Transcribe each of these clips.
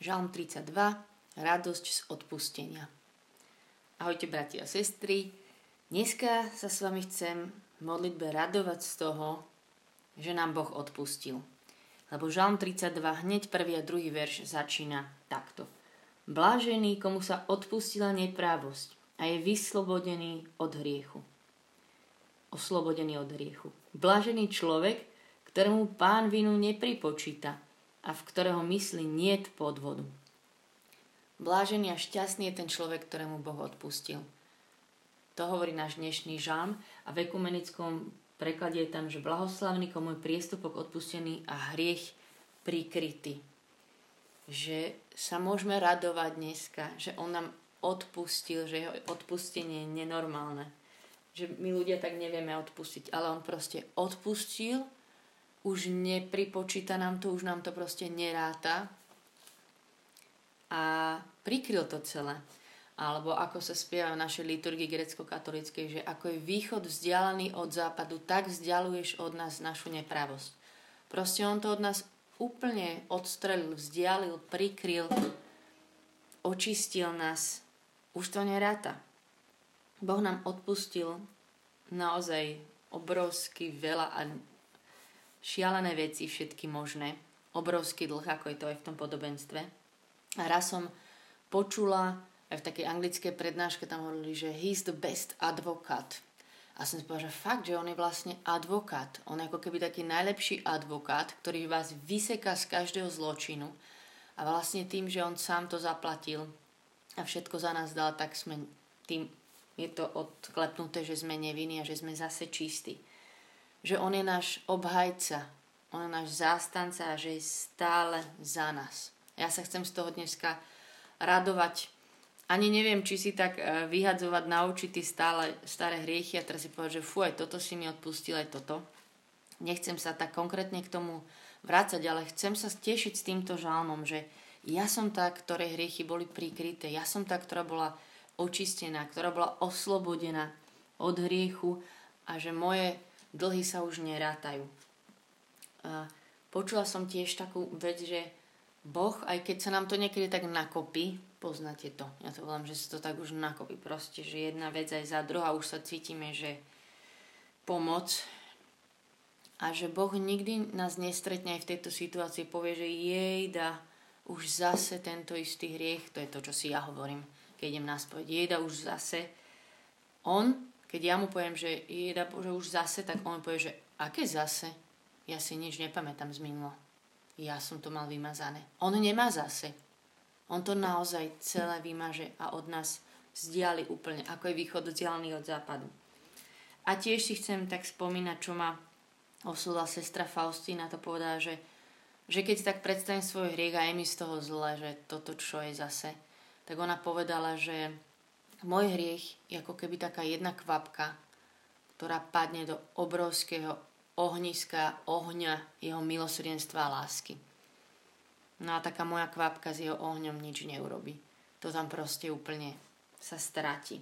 Žalm 32, radosť z odpustenia. Ahojte, bratia a sestry. Dneska sa s vami chcem v modlitbe radovať z toho, že nám Boh odpustil. Lebo Žalm 32 hneď prvý a druhý verš začína takto. Blážený, komu sa odpustila neprávosť a je vyslobodený od hriechu. Oslobodený od hriechu. Blážený človek, ktorému Pán vinu nepripočíta a v ktorého mysli niet podvodu. Blážený a šťastný je ten človek, ktorému Boh odpustil. To hovorí náš dnešný žalm a v ekumenickom preklade je tam, že blahoslavný, komu je priestupok odpustený a hriech prikrytý. Že sa môžeme radovať dneska, že on nám odpustil, že jeho odpustenie je nenormálne. Že my ľudia tak nevieme odpustiť, ale on proste odpustil. Už nepripočíta nám to, už nám to proste neráta a prikryl to celé. Alebo ako sa spieva v našej liturgii grécko-katolíckej, že ako je východ vzdialený od západu, tak vzdialuješ od nás našu nepravosť. Proste on to od nás úplne odstrelil, vzdialil, prikryl, očistil nás. Už to neráta. Boh nám odpustil naozaj obrovsky veľa a šialené veci, všetky možné, obrovský dlh, ako je to aj v tom podobenstve. A raz som počula, aj v takej anglickej prednáške tam hovorili, že he's the best advocate. A som si povedala, že fakt, že on je vlastne advokát. On je ako keby taký najlepší advokát, ktorý vás vyseká z každého zločinu. A vlastne tým, že on sám to zaplatil a všetko za nás dal, tak sme tým, je to odklepnuté, že sme nevinní a že sme zase čistí. Že on je náš obhajca, on je náš zástanca a že je stále za nás. Ja sa chcem z toho dneska radovať. Ani neviem, či si tak vyhadzovať na oči stále staré hriechy a teraz si povedať, že fú, aj toto si mi odpustil, aj toto. Nechcem sa tak konkrétne k tomu vrácať, ale chcem sa tešiť s týmto žalmom, že ja som tá, ktoré hriechy boli prikryté, ja som tá, ktorá bola očistená, ktorá bola oslobodená od hriechu a že moje dlhy sa už nerátajú. Počula som tiež takú vec, že Boh, aj keď sa nám to niekedy tak nakopí, poznáte to, ja to volám, že sa to tak už nakopí, proste, že jedna vec aj za druhá, už sa cítime, že pomoc a že Boh nikdy nás nestretne aj v tejto situácii, povie, že jejda, už zase tento istý hriech, to je to, čo si ja hovorím, keď idem na spoveď, jejda, už zase. On, keď ja mu poviem, že jeda Bože už zase, tak on povie, že aké zase? Ja si nič nepamätám z minula. Ja som to mal vymazané. On nemá zase. On to naozaj celé vymaže a od nás vzdiali úplne, ako je východ vzdialený od západu. A tiež si chcem tak spomínať, čo ma osudila sestra Faustina, to povedala, že keď si tak predstavím svoj hriech a je mi z toho zle, že toto čo je zase, tak ona povedala, že môj hriech je ako keby taká jedna kvapka, ktorá padne do obrovského ohniska, ohňa, jeho milosrdenstva a lásky. No a taká moja kvapka s jeho ohňom nič neurobi. To tam proste úplne sa stratí.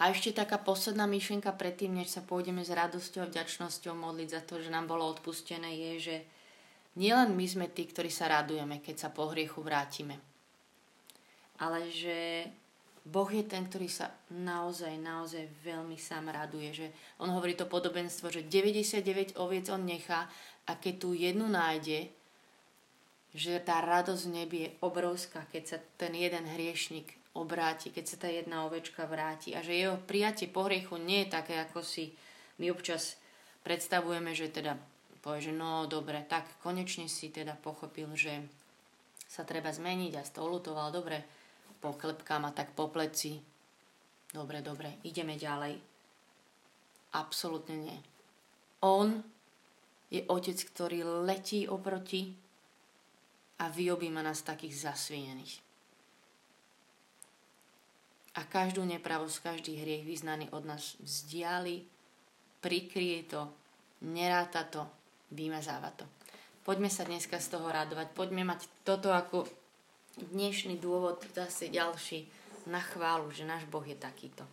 A ešte taká posledná myšlienka predtým, než sa pôjdeme s radosťou a vďačnosťou modliť za to, že nám bolo odpustené, je, že nielen my sme tí, ktorí sa radujeme, keď sa po hriechu vrátime. Ale že Boh je ten, ktorý sa naozaj veľmi sám raduje. Že on hovorí to podobenstvo, že 99 oviec on nechá a keď tú jednu nájde, že tá radosť v nebi je obrovská, keď sa ten jeden hriešnik obráti, keď sa tá jedna ovečka vráti a že jeho prijatie po hriechu nie je také, ako si my občas predstavujeme, že teda povie, že no dobre, tak konečne si teda pochopil, že sa treba zmeniť a stolutoval, dobre, poklepkám a tak po pleci. Dobre, ideme ďalej. Absolútne nie. On je otec, ktorý letí oproti a vyobíma nás takých zasvinených. A každú nepravosť, každý hriech vyznaný od nás vzdiali, prikrie to, neráta to, vymazáva to. Poďme sa dneska z toho radovať. Poďme mať toto ako dnešný dôvod, zase ďalší na chválu, že náš Boh je takýto.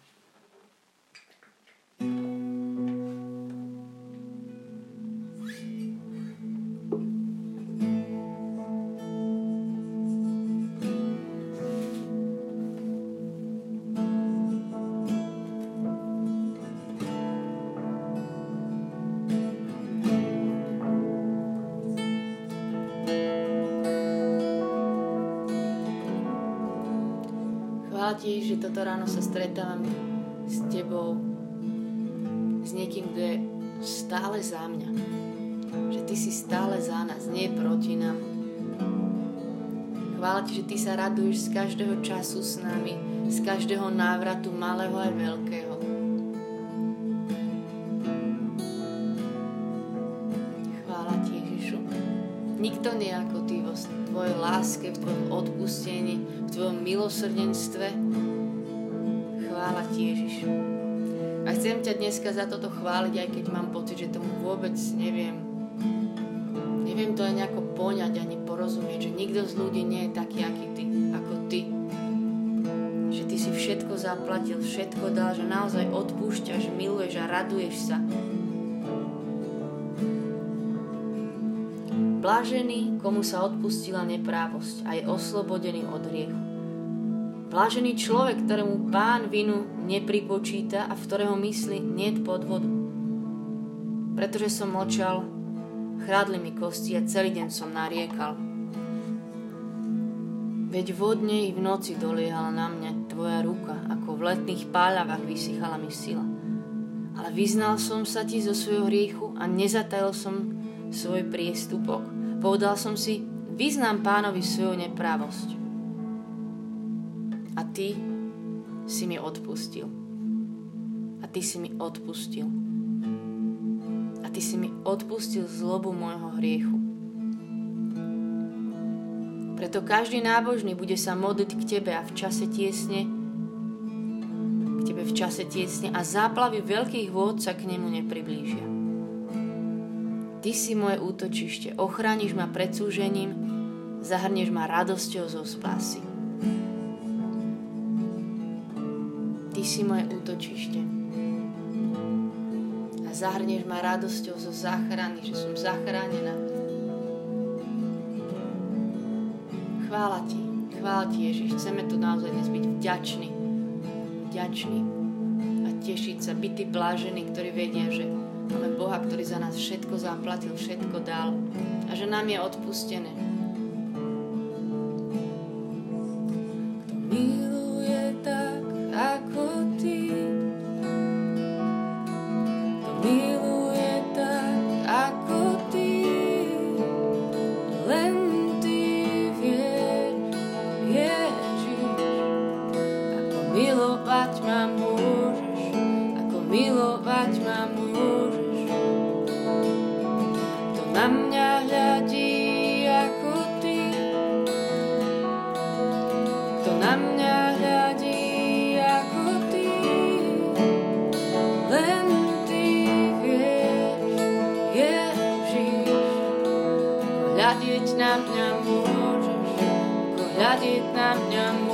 Chvála ti, že toto ráno sa stretávam s tebou, s niekým, kto je stále za mňa. Že ty si stále za nás, nie proti nám. Chvála ti, že ty sa raduješ z každého času s nami, z každého návratu malého aj veľkého. Chvála ti, Ježišu. Nikto nie ako ty vo tvojej láske, v tvojom odpustení, v tvojom milosrdenstve. Chvála ti, Ježišu. A chcem ťa dneska za toto chváliť, aj keď mám pocit, že tomu vôbec neviem. Neviem to aj nejako poňať, ani porozumieť, že nikto z ľudí nie je taký, aký ty, ako ty. Že ty si všetko zaplatil, všetko dal, že naozaj odpúšťaš, miluješ a raduješ sa. Blažený, komu sa odpustila neprávosť a je oslobodený od hriechu. Blažený človek, ktorému Pán vinu nepripočíta a v ktorého mysli niet podvodu. Pretože som mlčal, chrádli mi kosti a celý deň som nariekal. Veď vodne i v noci doliehala na mňa tvoja ruka, ako v letných páľavách vysychala mi sila. Ale vyznal som sa ti zo svojho hriechu a nezatajil som svoj priestupok. Povedal som si, vyznám Pánovi svoju nepravosť. A ty si mi odpustil. A ty si mi odpustil. A ty si mi odpustil zlobu môjho hriechu. Preto každý nábožný bude sa modliť k tebe a v čase tiesne a záplavy veľkých vôd sa k nemu nepriblížia. Ty si moje útočište, ochrániš ma pred súžením, zahrnieš ma radosťou zo spásy. Ty si moje útočište a zahrnieš ma radosťou zo záchrany, že som zachránená. Chvála ti, Ježiš, chceme tu naozaj dnes byť vďačný a tešiť sa, byť tí blážení, ktorí vedia, že máme Boha, ktorý za nás všetko zaplatil, všetko dal a že nám je odpustené. Kto miluje tak ako ty, kto miluje tak ako ty, len ty vieš, Ježiš, ako milovať ma môžeš, ako milovať ma môžeš. Na mňa hľadí ako ty, kto na mňa hľadí ako ty, len ty vieš, Ježiš, hľadiť na mňa môžeš, hľadiť na mňa môžeš.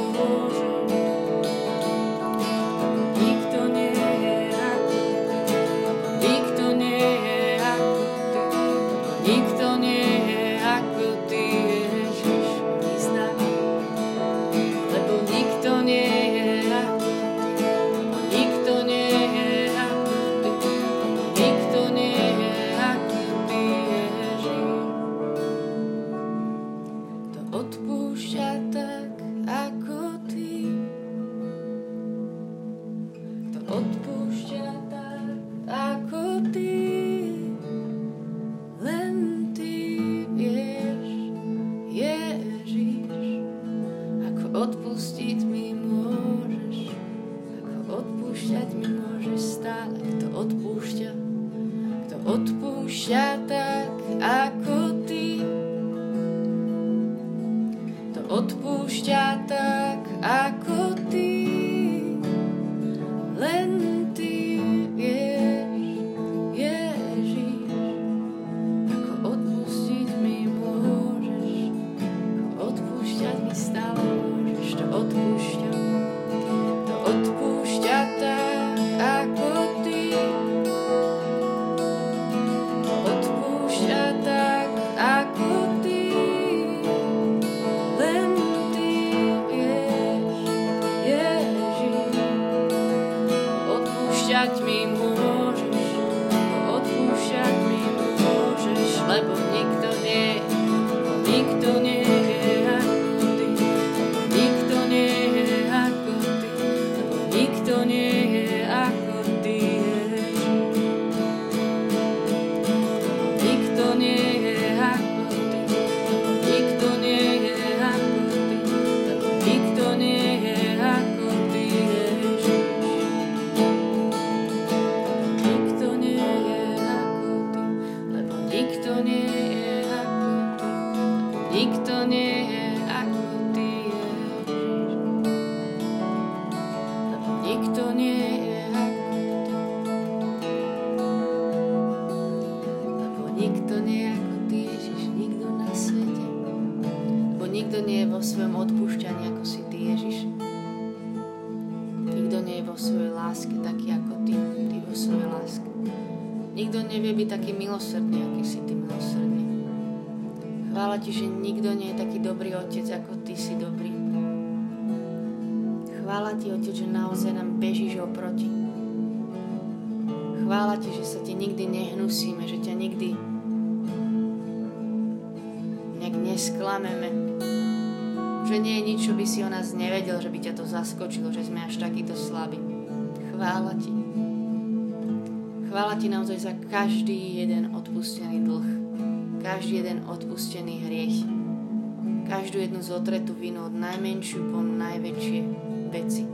Tak ako ty, len ty vieš. Nikto nie je ako ty, Ježiš. Nikto nie je ako ty. Lebo nikto nie je ako ty, Ježiš. Nikto na svete. Lebo nikto nie je vo svojom odpúšťaní ako si ty, Ježiš. Nikto nie je vo svojej láske taký ako ty. Ty vo svojej láske. Nikto nevie byť taký milosrdný, aký si ty milosrdný. Chvála ti, že nikto nie je taký dobrý otec, ako ty si dobrý. Chvála ti, otec, že naozaj nám bežíš oproti. Chvála ti, že sa ti nikdy nehnusíme, že ťa nikdy nejak nesklameme. Že nie je nič, čo by si o nás nevedel, že by ťa to zaskočilo, že sme až takýto slabí. Chvála ti. Chvála ti naozaj za každý jeden odpustený dlh, každý jeden odpustený hriech, každú jednu zotretú vinu od najmenšiu po najväčšie veci.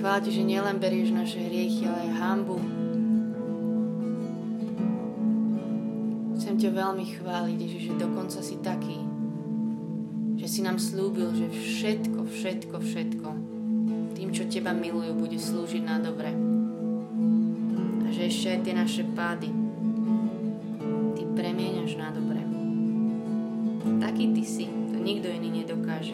Chvála ti, že nielen berieš naše hriechy, ale aj hanbu. Chcem ťa veľmi chváliť, Ježiš, že dokonca si taký, že si nám slúbil, že všetko tým, čo teba milujú, bude slúžiť na dobre. Že ešte aj tie naše pády ty premieňaš na dobre. Taký ty si, to nikto iný nedokáže.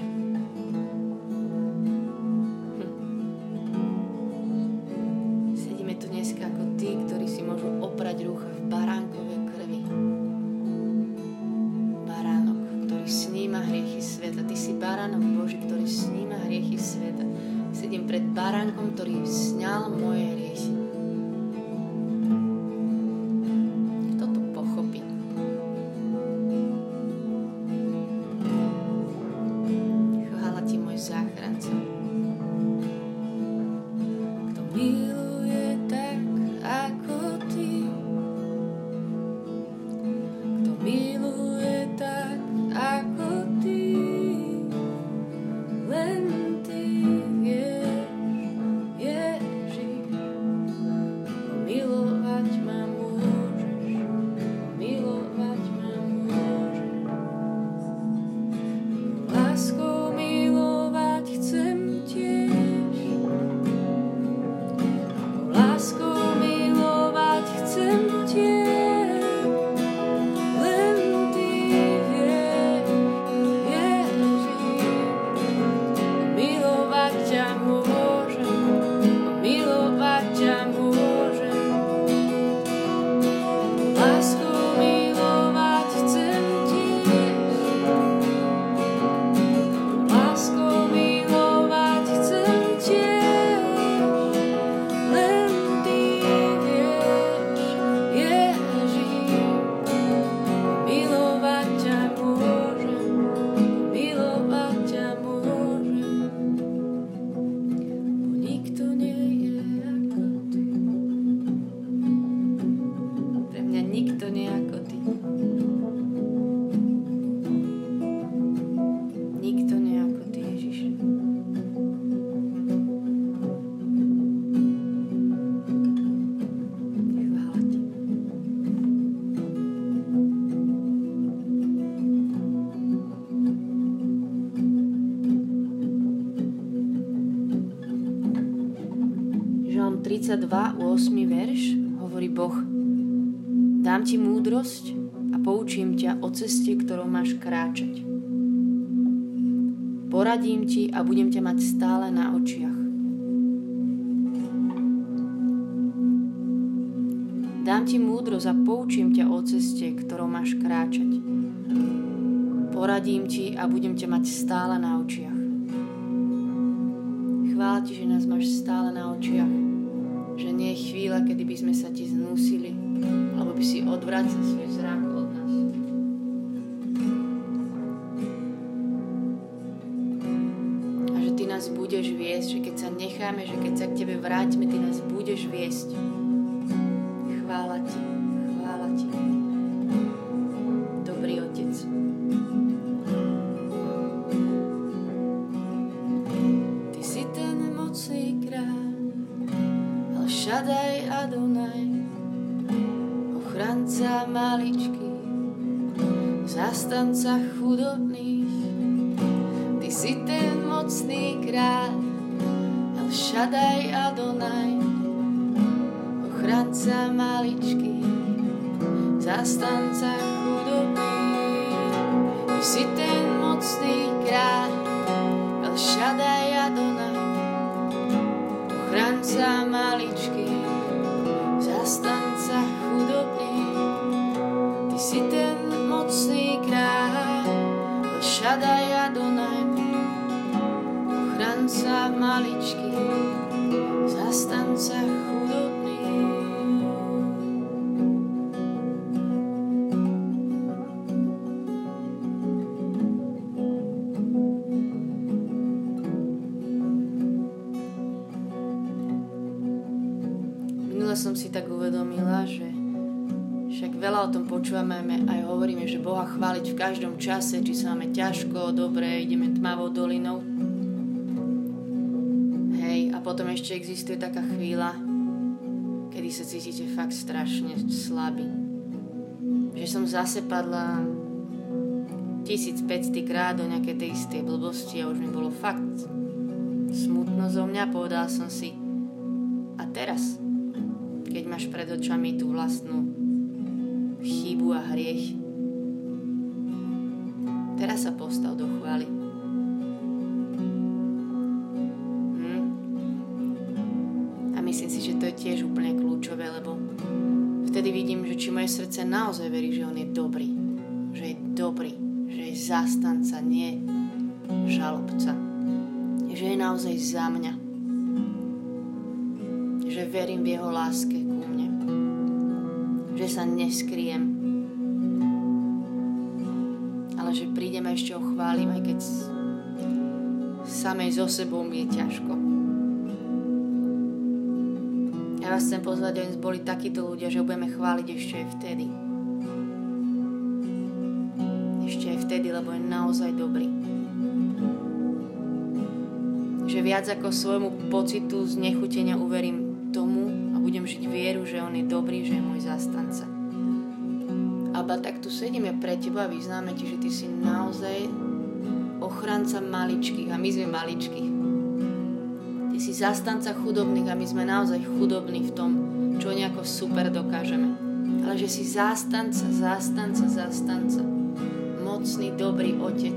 Sedíme tu dneska ako tí, ktorí si môžu oprať rúcha v baránkovej krvi. Baránok, ktorý sníma hriechy sveta. Ty si baránok Boží, ktorý sníma hriechy sveta. Sedím pred baránkom, ktorý sňal moje hriechy. Žalm 32, 8. verš hovorí Boh: Dám ti múdrosť a poučím ťa o ceste, ktorou máš kráčať. Poradím ti a budem ťa mať stále na očiach. Dám ti múdrosť a poučím ťa o ceste, ktorou máš kráčať. Poradím ti a budem ťa mať stále na očiach. Chvála ti, že nás máš stále na očiach. Že nie je chvíľa, kedy by sme sa ti znúsili, alebo by si odvrátil svoj zrak od nás. A že ty nás budeš viesť, že keď sa necháme, že keď sa k tebe vrátime, ty nás budeš viesť. Chvála ti, chvála ti. Dobrý otec. Ty si ten mocný kráľ, Šadaj Adonaj, ochranca maličký, za zastanca chudobných. Ty si ten mocný kráľ, El Shaddai Adonai, ochranca maličký, zastanca chudobných. Ty si ten mocný kráľ, El Shaddai Adonai, ochranca maličký, zastanca chudobných. Ty si ten mocný kráľ, El Shaddai Adonai, ochranca maličký, zastanca chudobný. Minule som si tak uvedomila, že však veľa o tom počúvame aj hovoríme, že Boha chváliť v každom čase, či sa máme ťažko, dobre, ideme tmavou dolinou. Hej, a potom ešte existuje taká chvíľa, kedy sa cítite fakt strašne slabý. Že som zase padla 1500 krát do nejakej tej istej blbosti a už mi bolo fakt smutno zo mňa. Povedala som si, a teraz, keď máš pred očami tú vlastnú chybu a hriech. Teraz sa postav do chvály. A myslím si, že to je tiež úplne kľúčové, lebo vtedy vidím, že či moje srdce naozaj verí, že on je dobrý. Že je dobrý. Že je zastanca, nie žalobca. Že je naozaj za mňa. Že verím v jeho láske ku mne. Že sa neskriem, ale že prídem ešte ho chválim, aj keď samej so sebou mi je ťažko. Ja vás chcem pozvať, aby boli takíto ľudia, že ho budeme chváliť ešte aj vtedy. Ešte aj vtedy, lebo je naozaj dobrý. Že viac ako svojmu pocitu znechutenia uverím tomu, budem žiť vieru, že on je dobrý, že je môj zastanca. Aba, tak tu sedíme pre teba a vyznáme ti, že ty si naozaj ochranca maličkých a my sme maličkých. Ty si zastanca chudobných a my sme naozaj chudobní v tom, čo nejako super dokážeme. Ale že si zastanca. Mocný, dobrý otec.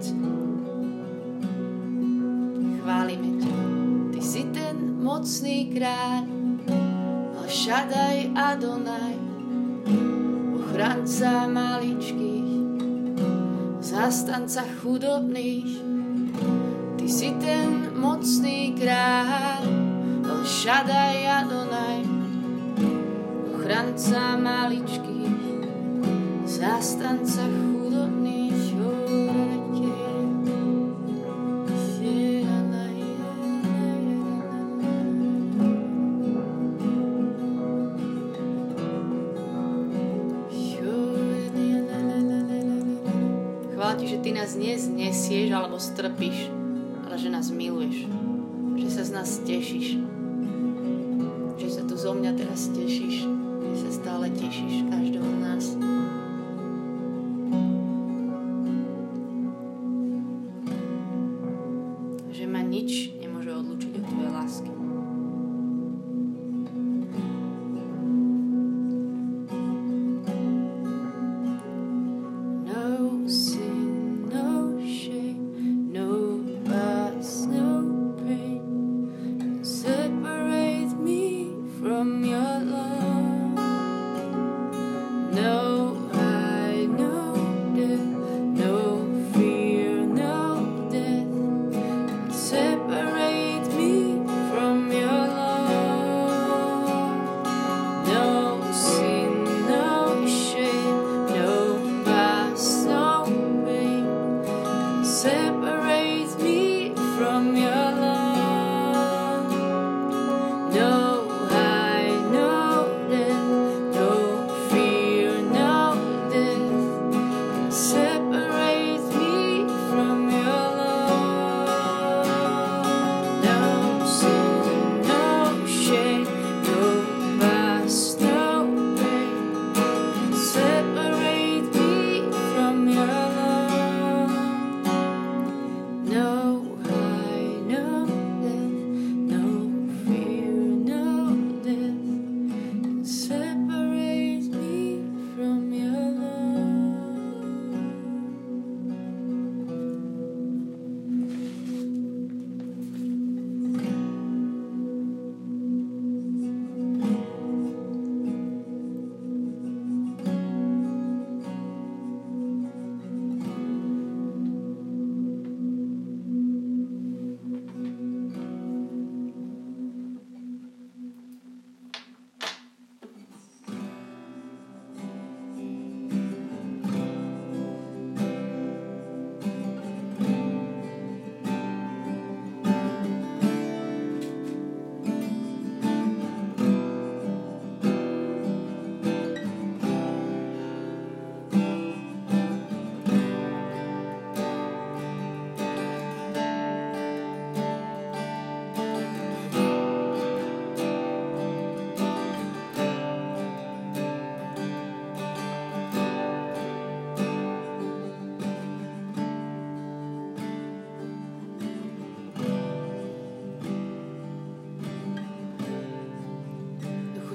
Chválime ťa. Ty si ten mocný kráľ, Shaddai Adonai, ochranca maličkých, zastanca chudobných. Ty si ten mocný kráľ, El Shaddai Adonai, ochranca maličkých, zastanca chudobných. Že ty nás neznesieš alebo strpíš, ale že nás miluješ, že sa z nás tešíš, že sa tu zo mňa teraz tešíš, že sa stále tešíš každého z nás. Že ma nič nemôže odlúčiť od tvojej lásky. No sin, no shame, no past, no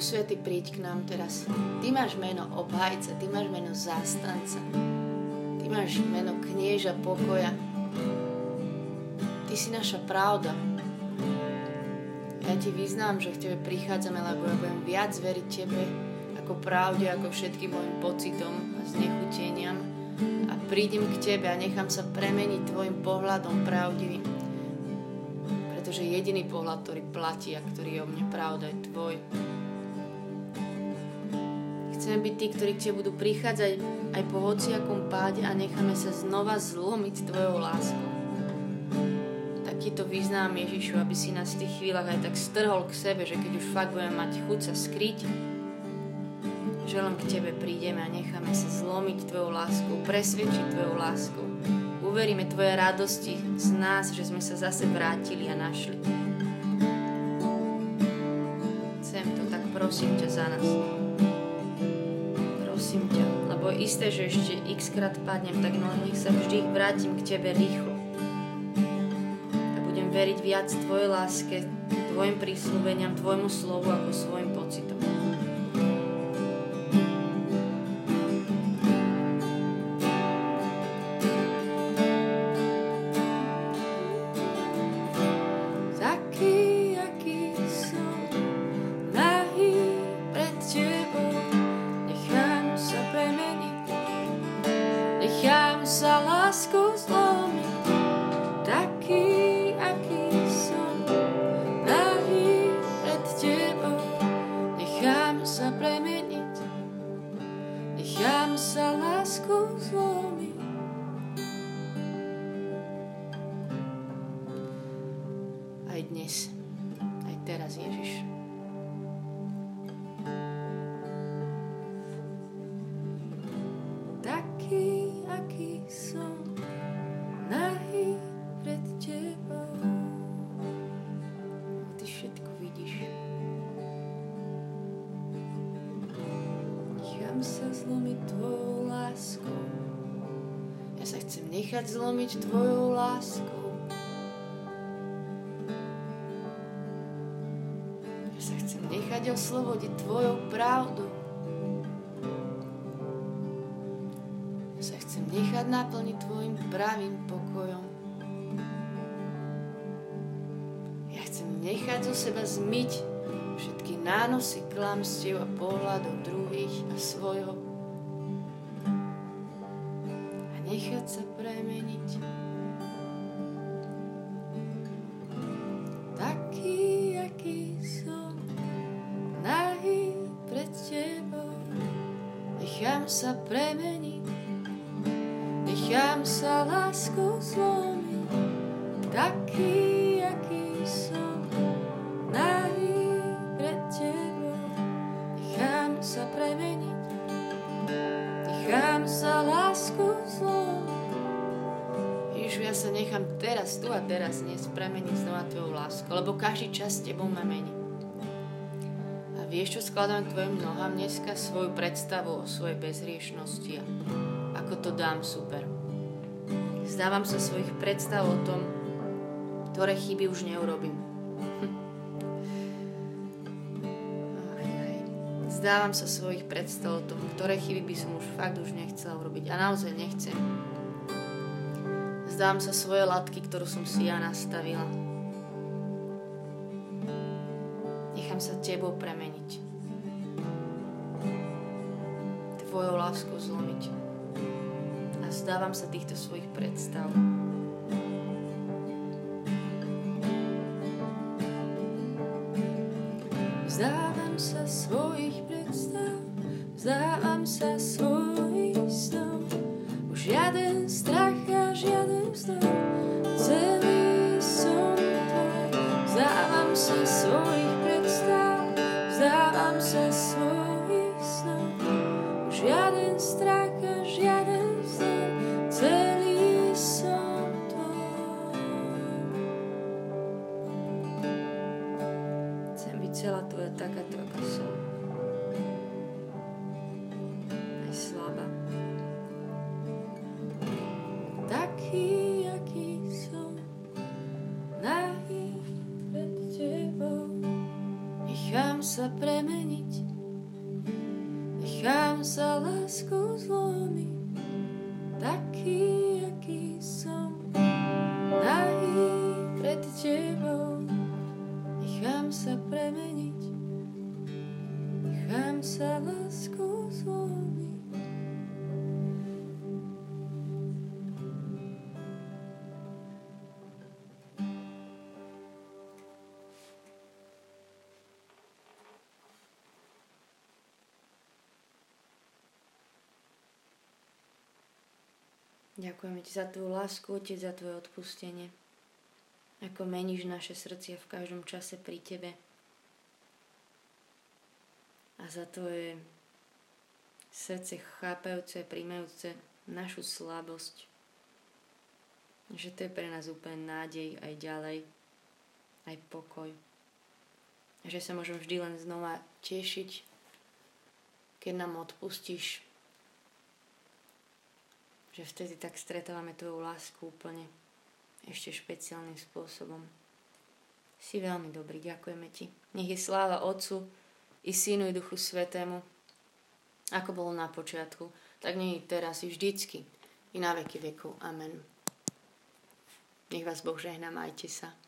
Svätý, príď k nám teraz. Ty máš meno obhajca, ty máš meno zástanca, ty máš meno knieža pokoja. Ty si naša pravda. Ja ti vyznám, že k tebe prichádzame, lebo ja budem viac veriť tebe ako pravde, ako všetkým mojim pocitom a znechuteniam. A prídem k tebe a nechám sa premeniť tvojim pohľadom pravdivým. Pretože jediný pohľad, ktorý platí a ktorý je o mne pravda, je tvoj. Chceme byť tí, ktorí k tebe budú prichádzať aj po hociakom páde a necháme sa znova zlomiť tvojou láskou. Takýto význam, Ježišu, aby si nás v tých chvíľach aj tak strhol k sebe, že keď už fakt budeme mať chuť sa skryť, že len k tebe prídeme a necháme sa zlomiť tvojou láskou, presvedčiť tvojou láskou. Uveríme tvoje radosti z nás, že sme sa zase vrátili a našli. Chcem to, tak prosím ťa za nás. Prosím ťa, lebo isté, že ešte x-krát padnem, tak no nech sa vždy vrátim k tebe rýchlo. A budem veriť viac tvojej láske, tvojim prísľubeniam, tvojmu slovu ako svojim pocitom. Nechať zlomiť tvojou láskou. Ja sa chcem nechať oslobodiť tvojou pravdou. Ja sa chcem nechať naplniť tvojim pravým pokojom. Ja chcem nechať zo seba zmyť všetky nánosy klamstiev a pohľadov druhých a svojho. Nechať sa premeniť. Taký, aký som, nahý pred tebou. Nechám sa premeniť. Nechám sa láskou zlomiť. Taký, aký som, nahý pred tebou. Nechám sa premeniť. Nechám sa láskou zlomiť. Ježišu, ja sa nechám teraz, tu a teraz dnes premeniť znova tvojou láskou, lebo každý čas s tebou ma mení. A vieš, čo skladám tvojim nohám dneska? Svoju predstavu o svojej bezriešnosti a ako to dám super. Zdávam sa svojich predstav o tom, ktoré chyby už neurobím. Zdávam sa svojich predstav o tom, ktoré chyby by som už fakt už nechcela urobiť. A naozaj nechcem. Zdávam sa svoje latky, ktorú som si ja nastavila. Nechám sa tebou premeniť. Tvojou láskou zlomiť. A zdávam sa týchto svojich predstav. Vzdávam sa svojich predstav, vzdávam sa svojich snov. Už žiaden strach a žiaden vzdor, celý som tvoj. Vzdávam sa svojich predstav, vzdávam sa svojich snov. Už žiaden strach a žiaden vzdor, celý som tvoj. Chcem byť celá tvoja, takáto, aká som. Aj slabá. Taký, aký som, nahý pred tebou. Nechám sa premeniť. sa láskou zlomí, taký, aký som, nahý pred tebou. Nechám sa premeniť, nechám sa láskou zlomiť. Ďakujeme Ti za Tvoju lásku, Otec, za Tvoje odpustenie. Ako meníš naše srdcia v každom čase pri Tebe. A za Tvoje srdce chápajúce, príjmajúce našu slabosť. Že to je pre nás úplne nádej aj ďalej, aj pokoj. Že sa môžem vždy len znova tešiť, keď nám odpustíš, že vtedy tak stretávame Tvoju lásku úplne ešte špeciálnym spôsobom. Si veľmi dobrý, ďakujeme Ti. Nech je sláva Otcu i Synu i Duchu Svätému, ako bolo na počiatku, tak nech je teraz i vždycky, i na veky vekov. Amen. Nech vás Boh žehná, majte sa.